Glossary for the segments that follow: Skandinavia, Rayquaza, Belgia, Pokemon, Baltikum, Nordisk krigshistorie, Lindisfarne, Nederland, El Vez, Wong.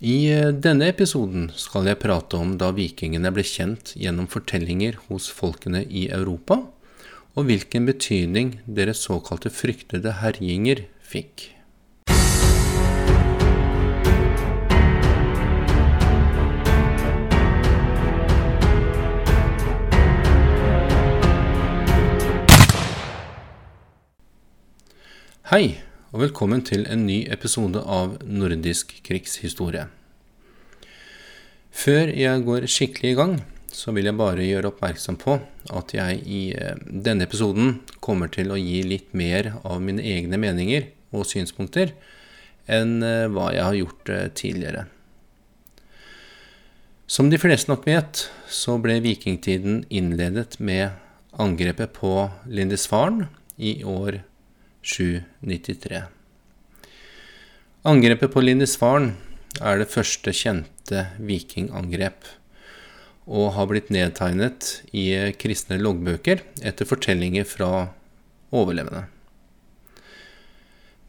I denne episoden skal jeg prate om da vikingene ble kjent gjennom fortellinger hos folkene I Europa, og hvilken betydning deres såkalte fryktede herjinger fikk. Hei! Og velkommen til en ny episode av Nordisk krigshistorie. Før jeg går skikkelig I gang, så vil jeg bare gjøre oppmerksom på at jeg I denne episoden kommer til å gi litt mer av mine egne meninger og synspunkter enn hva jeg har gjort tidligere. Som de fleste nok vet, så ble vikingtiden innledet med angrepet på Lindisfarne I år 793. Angrepet på Lindisfarne det første kjente vikingangrep og har blitt nedtegnet I kristne loggbøker etter fortellinger fra overlevende.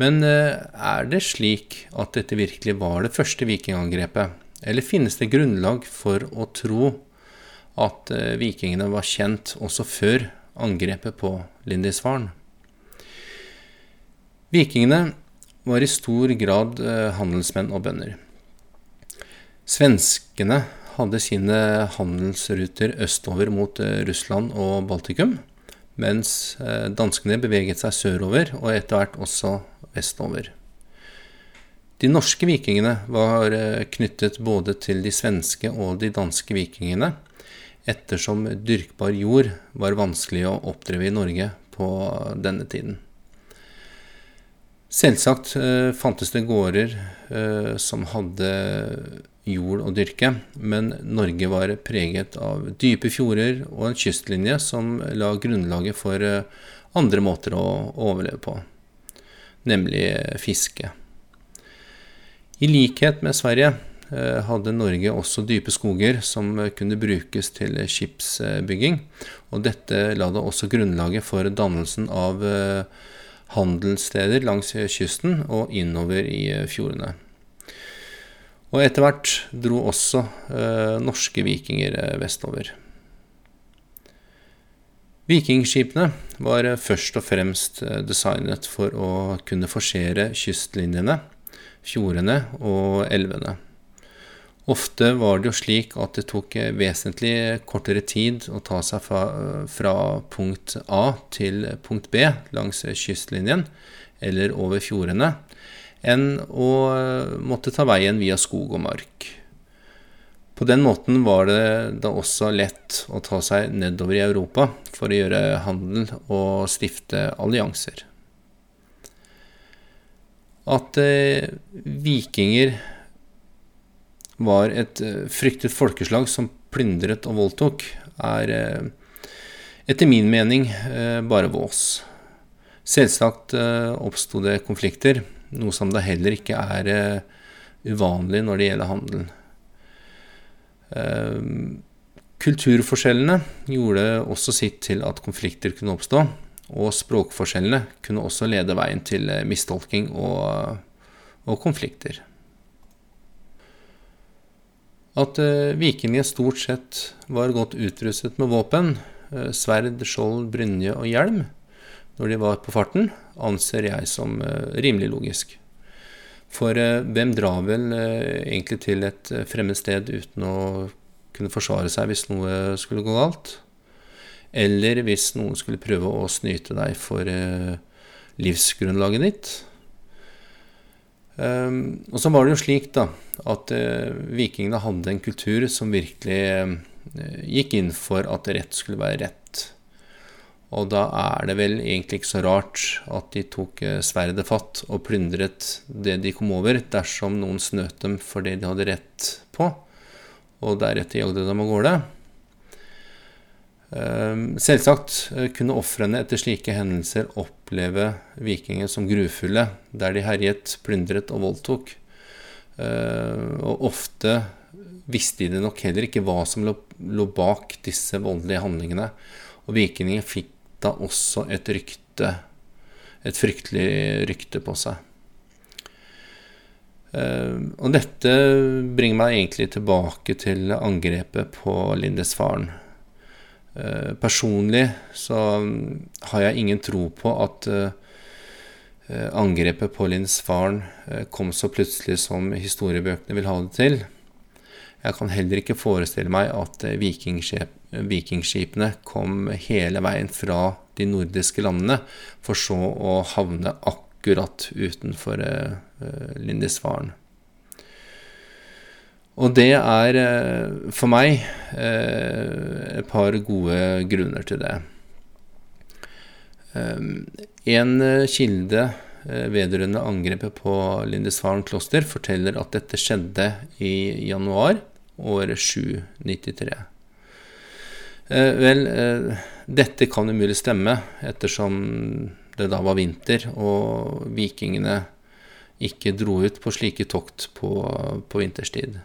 Men det slik at dette virkelig var det første vikingangrepet, eller finnes det grunnlag for å tro at vikingene var kjent også før angrepet på Lindisfarne? Vikingene var I stor grad handelsmenn og bønder. Svenskene hadde sine handelsruter østover mot Russland og Baltikum, mens danskene beveget seg sørover og etter hvert også vestover. De norske vikingene var knyttet både til de svenske og de danske vikingene, ettersom dyrkbar jord var vanskelig å oppdrive I Norge på denne tiden. Selvsagt fantes det gårder som hadde jord å dyrke, men Norge var preget av dype fjorder og en kystlinje som la grunnlaget for andre måter å overleve på, nemlig fiske. I likhet med Sverige hadde Norge også dype skoger som kunne brukes til skipsbygging, og dette la det også grunnlaget for dannelsen av handelssteder langs kysten og innover I fjordene. Og etter hvert dro også norske vikinger vestover. Vikingskipene var først og fremst designet for å kunne forsere kystlinjene, fjordene og elvene. Ofte var det jo slik at det tok vesentlig kortere tid å ta seg fra punkt A til punkt B langs kystlinjen eller over fjordene, enn å måtte ta veien via skog og mark. På den måten var det da også lett å ta seg nedover I Europa for å gjøre handel og stifte allianser. At vikinger var et fryktet folkeslag som plyndret og voldtok, etter min mening bare vås. Selvsagt oppstod det konflikter, noe som da heller ikke uvanlig når det gjelder handel. Kulturforskjellene gjorde også sitt til at konflikter kunne oppstå, og språkforskjellene kunne også lede veien til mistolking og konflikter. At vikingene stort sett var godt utrustet med våpen, sverd, skjold, brynje og hjelm når de var på farten, anser jeg som rimelig logisk. For hvem drar vel egentlig til et fremmed sted uten å kunne forsvare seg hvis noe skulle gå galt? Eller hvis noen skulle prøve å snyte deg for livsgrunnlaget ditt? Og så var det jo slik da at vikingene hadde en kultur som virkelig gikk inn for at rett skulle være rett, og da det vel egentlig ikke så rart at de tok sverdet fatt og plyndret det de kom over dersom noen snøt dem for det de hadde rett på, og deretter jagde dem av gårde. Selvsagt kunne ofrene etter slike hendelser oppleve vikinger som grufulle, der de herjet, plyndret og voldtok, og ofte visste de nok heller ikke hva som lå bak disse voldelige handlingene, og vikingene fikk da også et fryktelig rykte på seg. Og dette bringer meg egentlig tilbake til angrepet på Lindisfarne. Personlig så har jeg ingen tro på at angrepet på Lindisfarne kom så plutselig som historiebøkene vil ha det til. Jeg kan heller ikke forestille meg at vikingskipene kom hele veien fra de nordiske landene, for så å havne akkurat utenfor Lindisfarne. Og det for meg et par gode grunner til det. En kilde vedrørende angrepet på Lindisfarne kloster forteller at dette skjedde i januar år 793. Dette kan umulig stemme, ettersom det da var vinter, og vikingene ikke dro ut på slike tokt på vinterstid.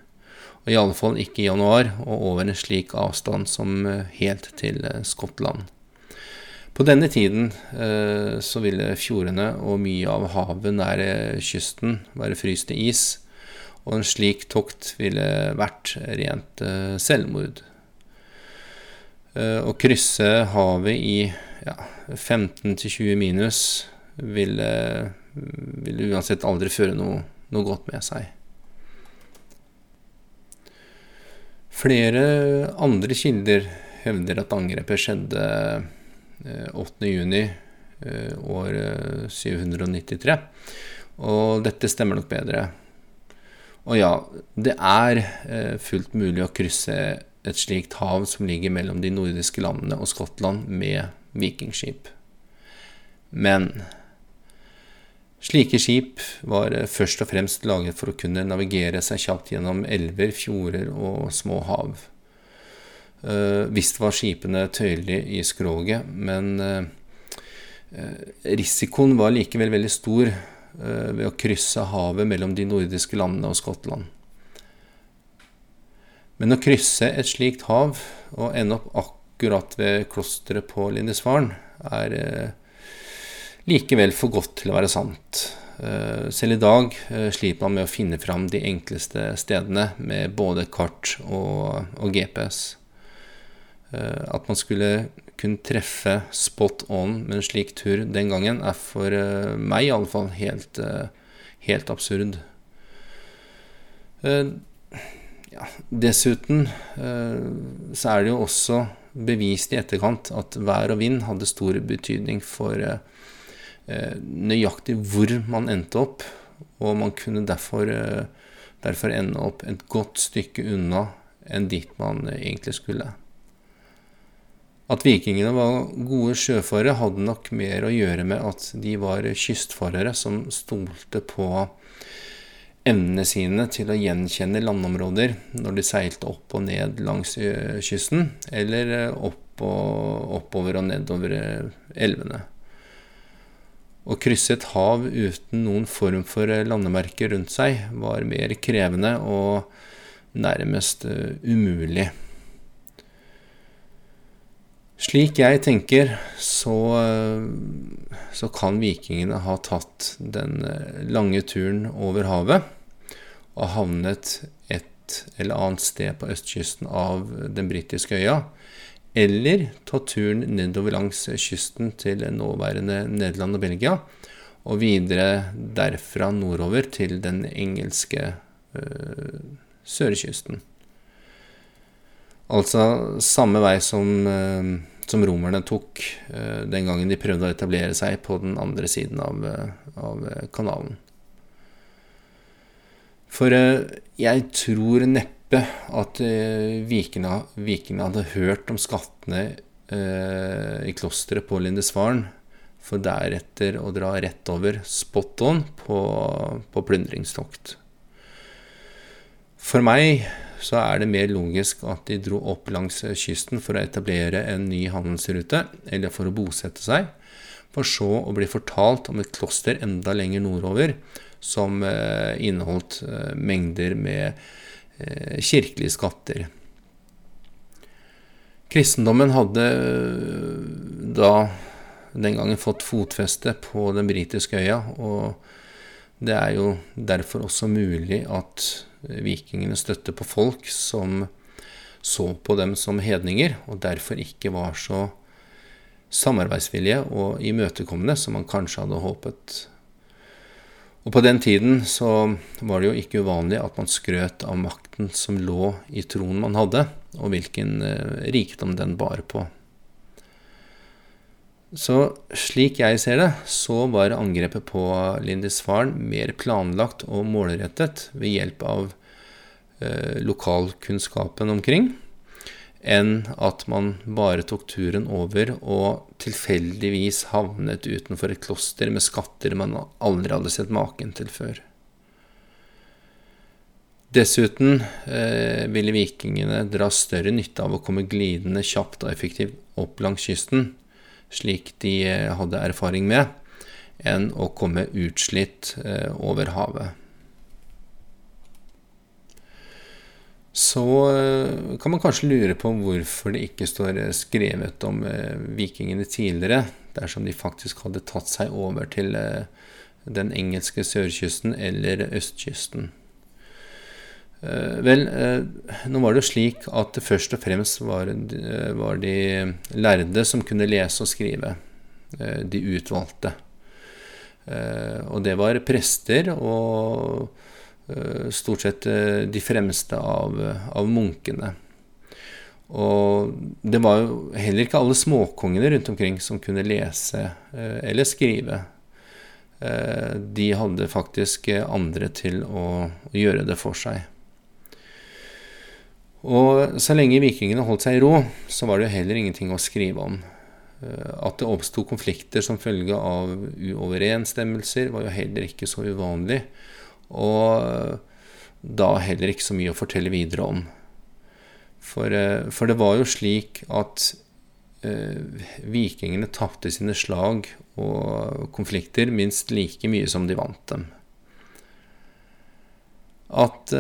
Og i alle fall ikke i januar, og over en slik avstand som helt til Skottland. På denne tiden så ville fjordene og mye av havet nær kysten være fryst i is, og en slik tokt ville vært rent selvmord. Å krysse havet i 15-20 minus ville uansett aldri føre noe godt med seg. Flere andre kilder hevder at angrepet skjedde 8. juni år 793, og dette stemmer nok bedre. Og det fullt mulig å krysse et slikt hav som ligger mellom de nordiske landene og Skottland med vikingskip. Men slike skip var først og fremst laget for å kunne navigere seg kjapt gjennom elver, fjorder og små hav. Visst var skipene tøyelige i skroget, men risikoen var likevel veldig stor ved å krysse havet mellom de nordiske landene og Skottland. Men å krysse et slikt hav og ende opp akkurat ved klosteret på Lindisfarne er likevel for godt til å være sant. Selv i dag sliter man med å finne fram de enkleste stedene med både kart og GPS. At man skulle kunne treffe spot on med en slik tur den gangen er for meg i alle fall helt absurd. Dessuten så det jo også bevist i etterkant at vær og vind hadde stor betydning for nøyaktig hvor man endte opp, og man kunne derfor ende opp et godt stykke unna enn dit man egentlig skulle. At vikingene var gode sjøfarere hadde nok mer å gjøre med at de var kystfarere som stolte på evnene sine til å gjenkjenne landområder når de seilte opp og ned langs kysten, eller oppover og nedover elvene. Å krysse et hav uten noen form for landemerker rundt seg var mer krevende og nærmest umulig. Slik jeg tenker, så kan vikingene ha tatt den lange turen over havet og havnet et eller annet sted på østkysten av den britiske øya, eller ta turen nedover langs kysten til nåværende Nederland og Belgia, og videre derfra nordover til den engelske sørkysten. Altså samme vei som romerne tok den gangen de prøvde å etablere seg på den andre siden av kanalen. For jeg tror neppe at vikingene hadde hørt om skattene i klosteret på Lindisfarne, for deretter å dra rett over spot on på plyndringstokt. For meg så det mer logisk at de dro opp langs kysten for å etablere en ny handelsrute, eller for å bosette seg, for så å bli fortalt om et kloster enda lenger nordover, som inneholdt mengder med kirkelige skatter. Kristendommen hadde da den gangen fått fotfeste på den britiske øya, og Det er jo derfor også mulig at vikingene støtte på folk som så på dem som hedninger, og derfor ikke var så samarbeidsvillige og imøtekommende som man kanskje hadde håpet. Og på den tiden så var det jo ikke uvanlig at man skrøt av makten som lå I troen man hadde, og hvilken rikdom den bar på. Så slik jeg ser det, så var angrepet på Lindisfarne mer planlagt og målrettet ved hjelp av lokalkunnskapen omkring, enn at man bare tok turen over og tilfeldigvis havnet utenfor et kloster med skatter man aldri hadde sett maken til før. Dessuten ville vikingene dra større nytte av å komme glidende kjapt og effektivt opp langs kysten, slik de hadde erfaring med, enn å komme utslitt over havet. Så kan man kanskje lure på hvorfor det ikke står skrevet om vikingene tidligere, dersom de faktisk hadde tatt seg over til den engelske sørkysten eller østkysten. Vel, nå var det jo slik at det først og fremst var de lærde som kunne lese og skrive, de utvalgte. Og det var prester og stort sett de fremste av munkene. Og det var jo heller ikke alle småkongene rundt omkring som kunne lese eller skrive. De hadde faktisk andre til å gjøre det for seg. Og så lenge vikingene holdt seg I ro, så var det jo heller ingenting å skrive om. At det oppstod konflikter som følge av uoverensstemmelser var jo heller ikke så uvanlig, og da heller ikke så mye å fortelle videre om. For det var jo slik at vikingene tapte sine slag og konflikter minst like mye som de vant dem. At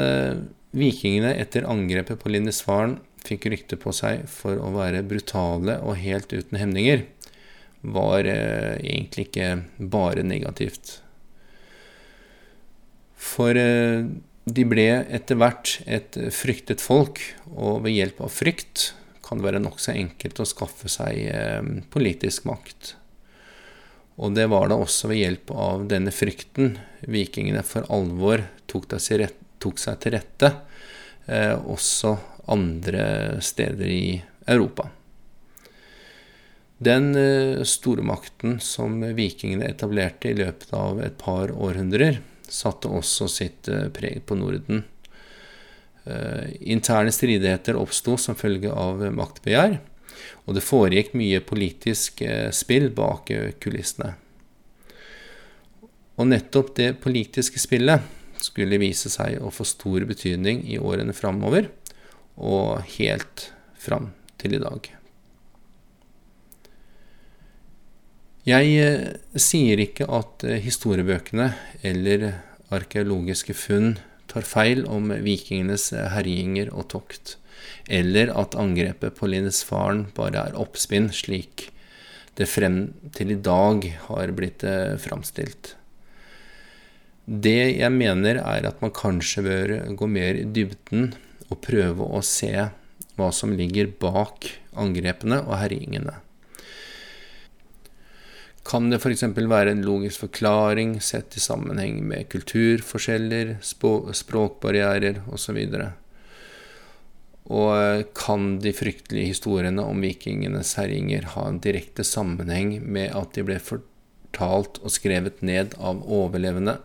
vikingene etter angrepet på Lindisfarne fikk rykte på seg for å være brutale og helt uten hemninger, var egentlig ikke bare negativt. For de ble etter hvert et fryktet folk, og ved hjelp av frykt kan det være nok så enkelt å skaffe seg politisk makt. Og det var da også ved hjelp av denne frykten vikingene for alvor tok seg til rette, også andre steder I Europa. Den stormakten som vikingene etablerte I løpet av et par århundrer, satte også sitt preg på Norden. Interne stridigheter oppstod som følge av maktbegjær, og det foregikk mye politisk spill bak kulissene. Og nettopp det politiske spillet skulle vise seg å få stor betydning I årene fremover, og helt frem til I dag. Jeg sier ikke at historiebøkene eller arkeologiske funn tar feil om vikingenes herjinger og tokt, eller at angrepet på Lindisfarne bare oppspinn slik det frem til I dag har blitt framstilt. Det jeg mener at man kanskje bør gå mer I dybden og prøve å se hva som ligger bak angrepene og herjingene. Kan det for eksempel være en logisk forklaring sett I sammenheng med kulturforskjeller, språkbarrierer og så videre? Og kan de fryktelige historiene om vikingenes herjinger ha en direkte sammenheng med at de ble fortalt og skrevet ned av overlevende,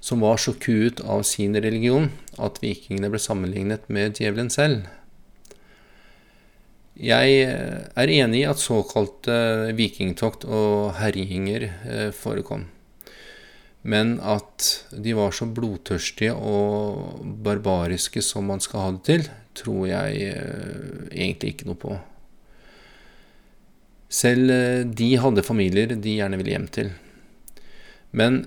som var så kuet av sin religion at vikingene ble sammenlignet med djevelen selv? Jeg enig I at såkalte vikingtokt og herjinger forekom, men at de var så blodtørstige og barbariske som man skal ha det til, tror jeg egentlig ikke noe på. Selv de hadde familier de gjerne ville hjem til. Men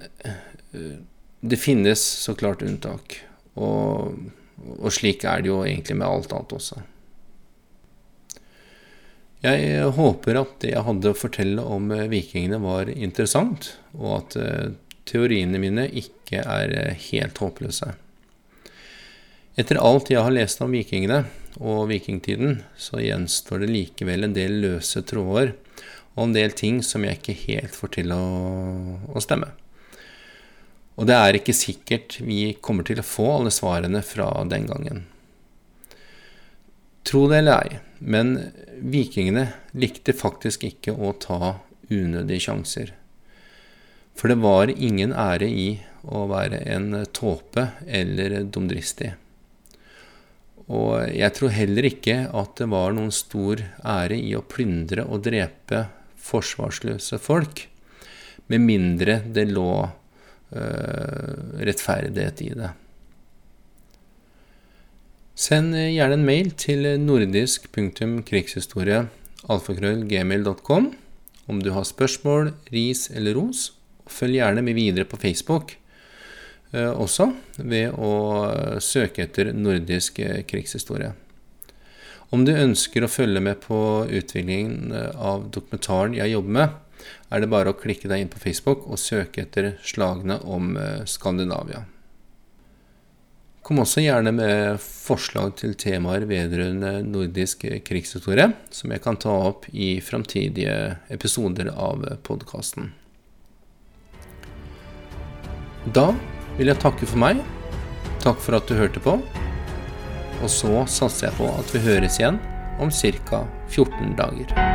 det finnes så klart unntak, og slik det jo egentlig med alt annet også. Jeg håper at det jeg hadde å fortelle om vikingene var interessant, og at teoriene mine ikke helt håpløse. Etter alt jeg har lest om vikingene og vikingtiden, så gjenstår det likevel en del løse tråder og en del ting som jeg ikke helt får til å stemme. Og det ikke sikkert vi kommer til å få alle svarene fra den gangen. Tro det eller ei, men vikingene likte faktisk ikke å ta unødige sjanser. For det var ingen ære I å være en tåpe eller dumdristig. Og jeg tror heller ikke at det var noen stor ære I å plyndre og drepe forsvarsløse folk, med mindre det lå rettferdighet I det. Send gjerne en mail til nordisk.krigshistorie@gmail.com om du har spørsmål, ris eller ros, og følg gjerne med videre på Facebook. Også ved å søke etter nordisk krigshistorie. Om du ønsker å følge med på utviklingen av dokumentaren jeg jobber med, det bare å klikke deg inn på Facebook og søke etter slagene om Skandinavia. Kom også gjerne med forslag til temaer vedrørende nordisk krigshistorie, som jeg kan ta opp I fremtidige episoder av podcasten. Da vil jeg takke for meg. Takk for at du hørte på. Og så satser jeg på at vi høres igjen om cirka 14 dager.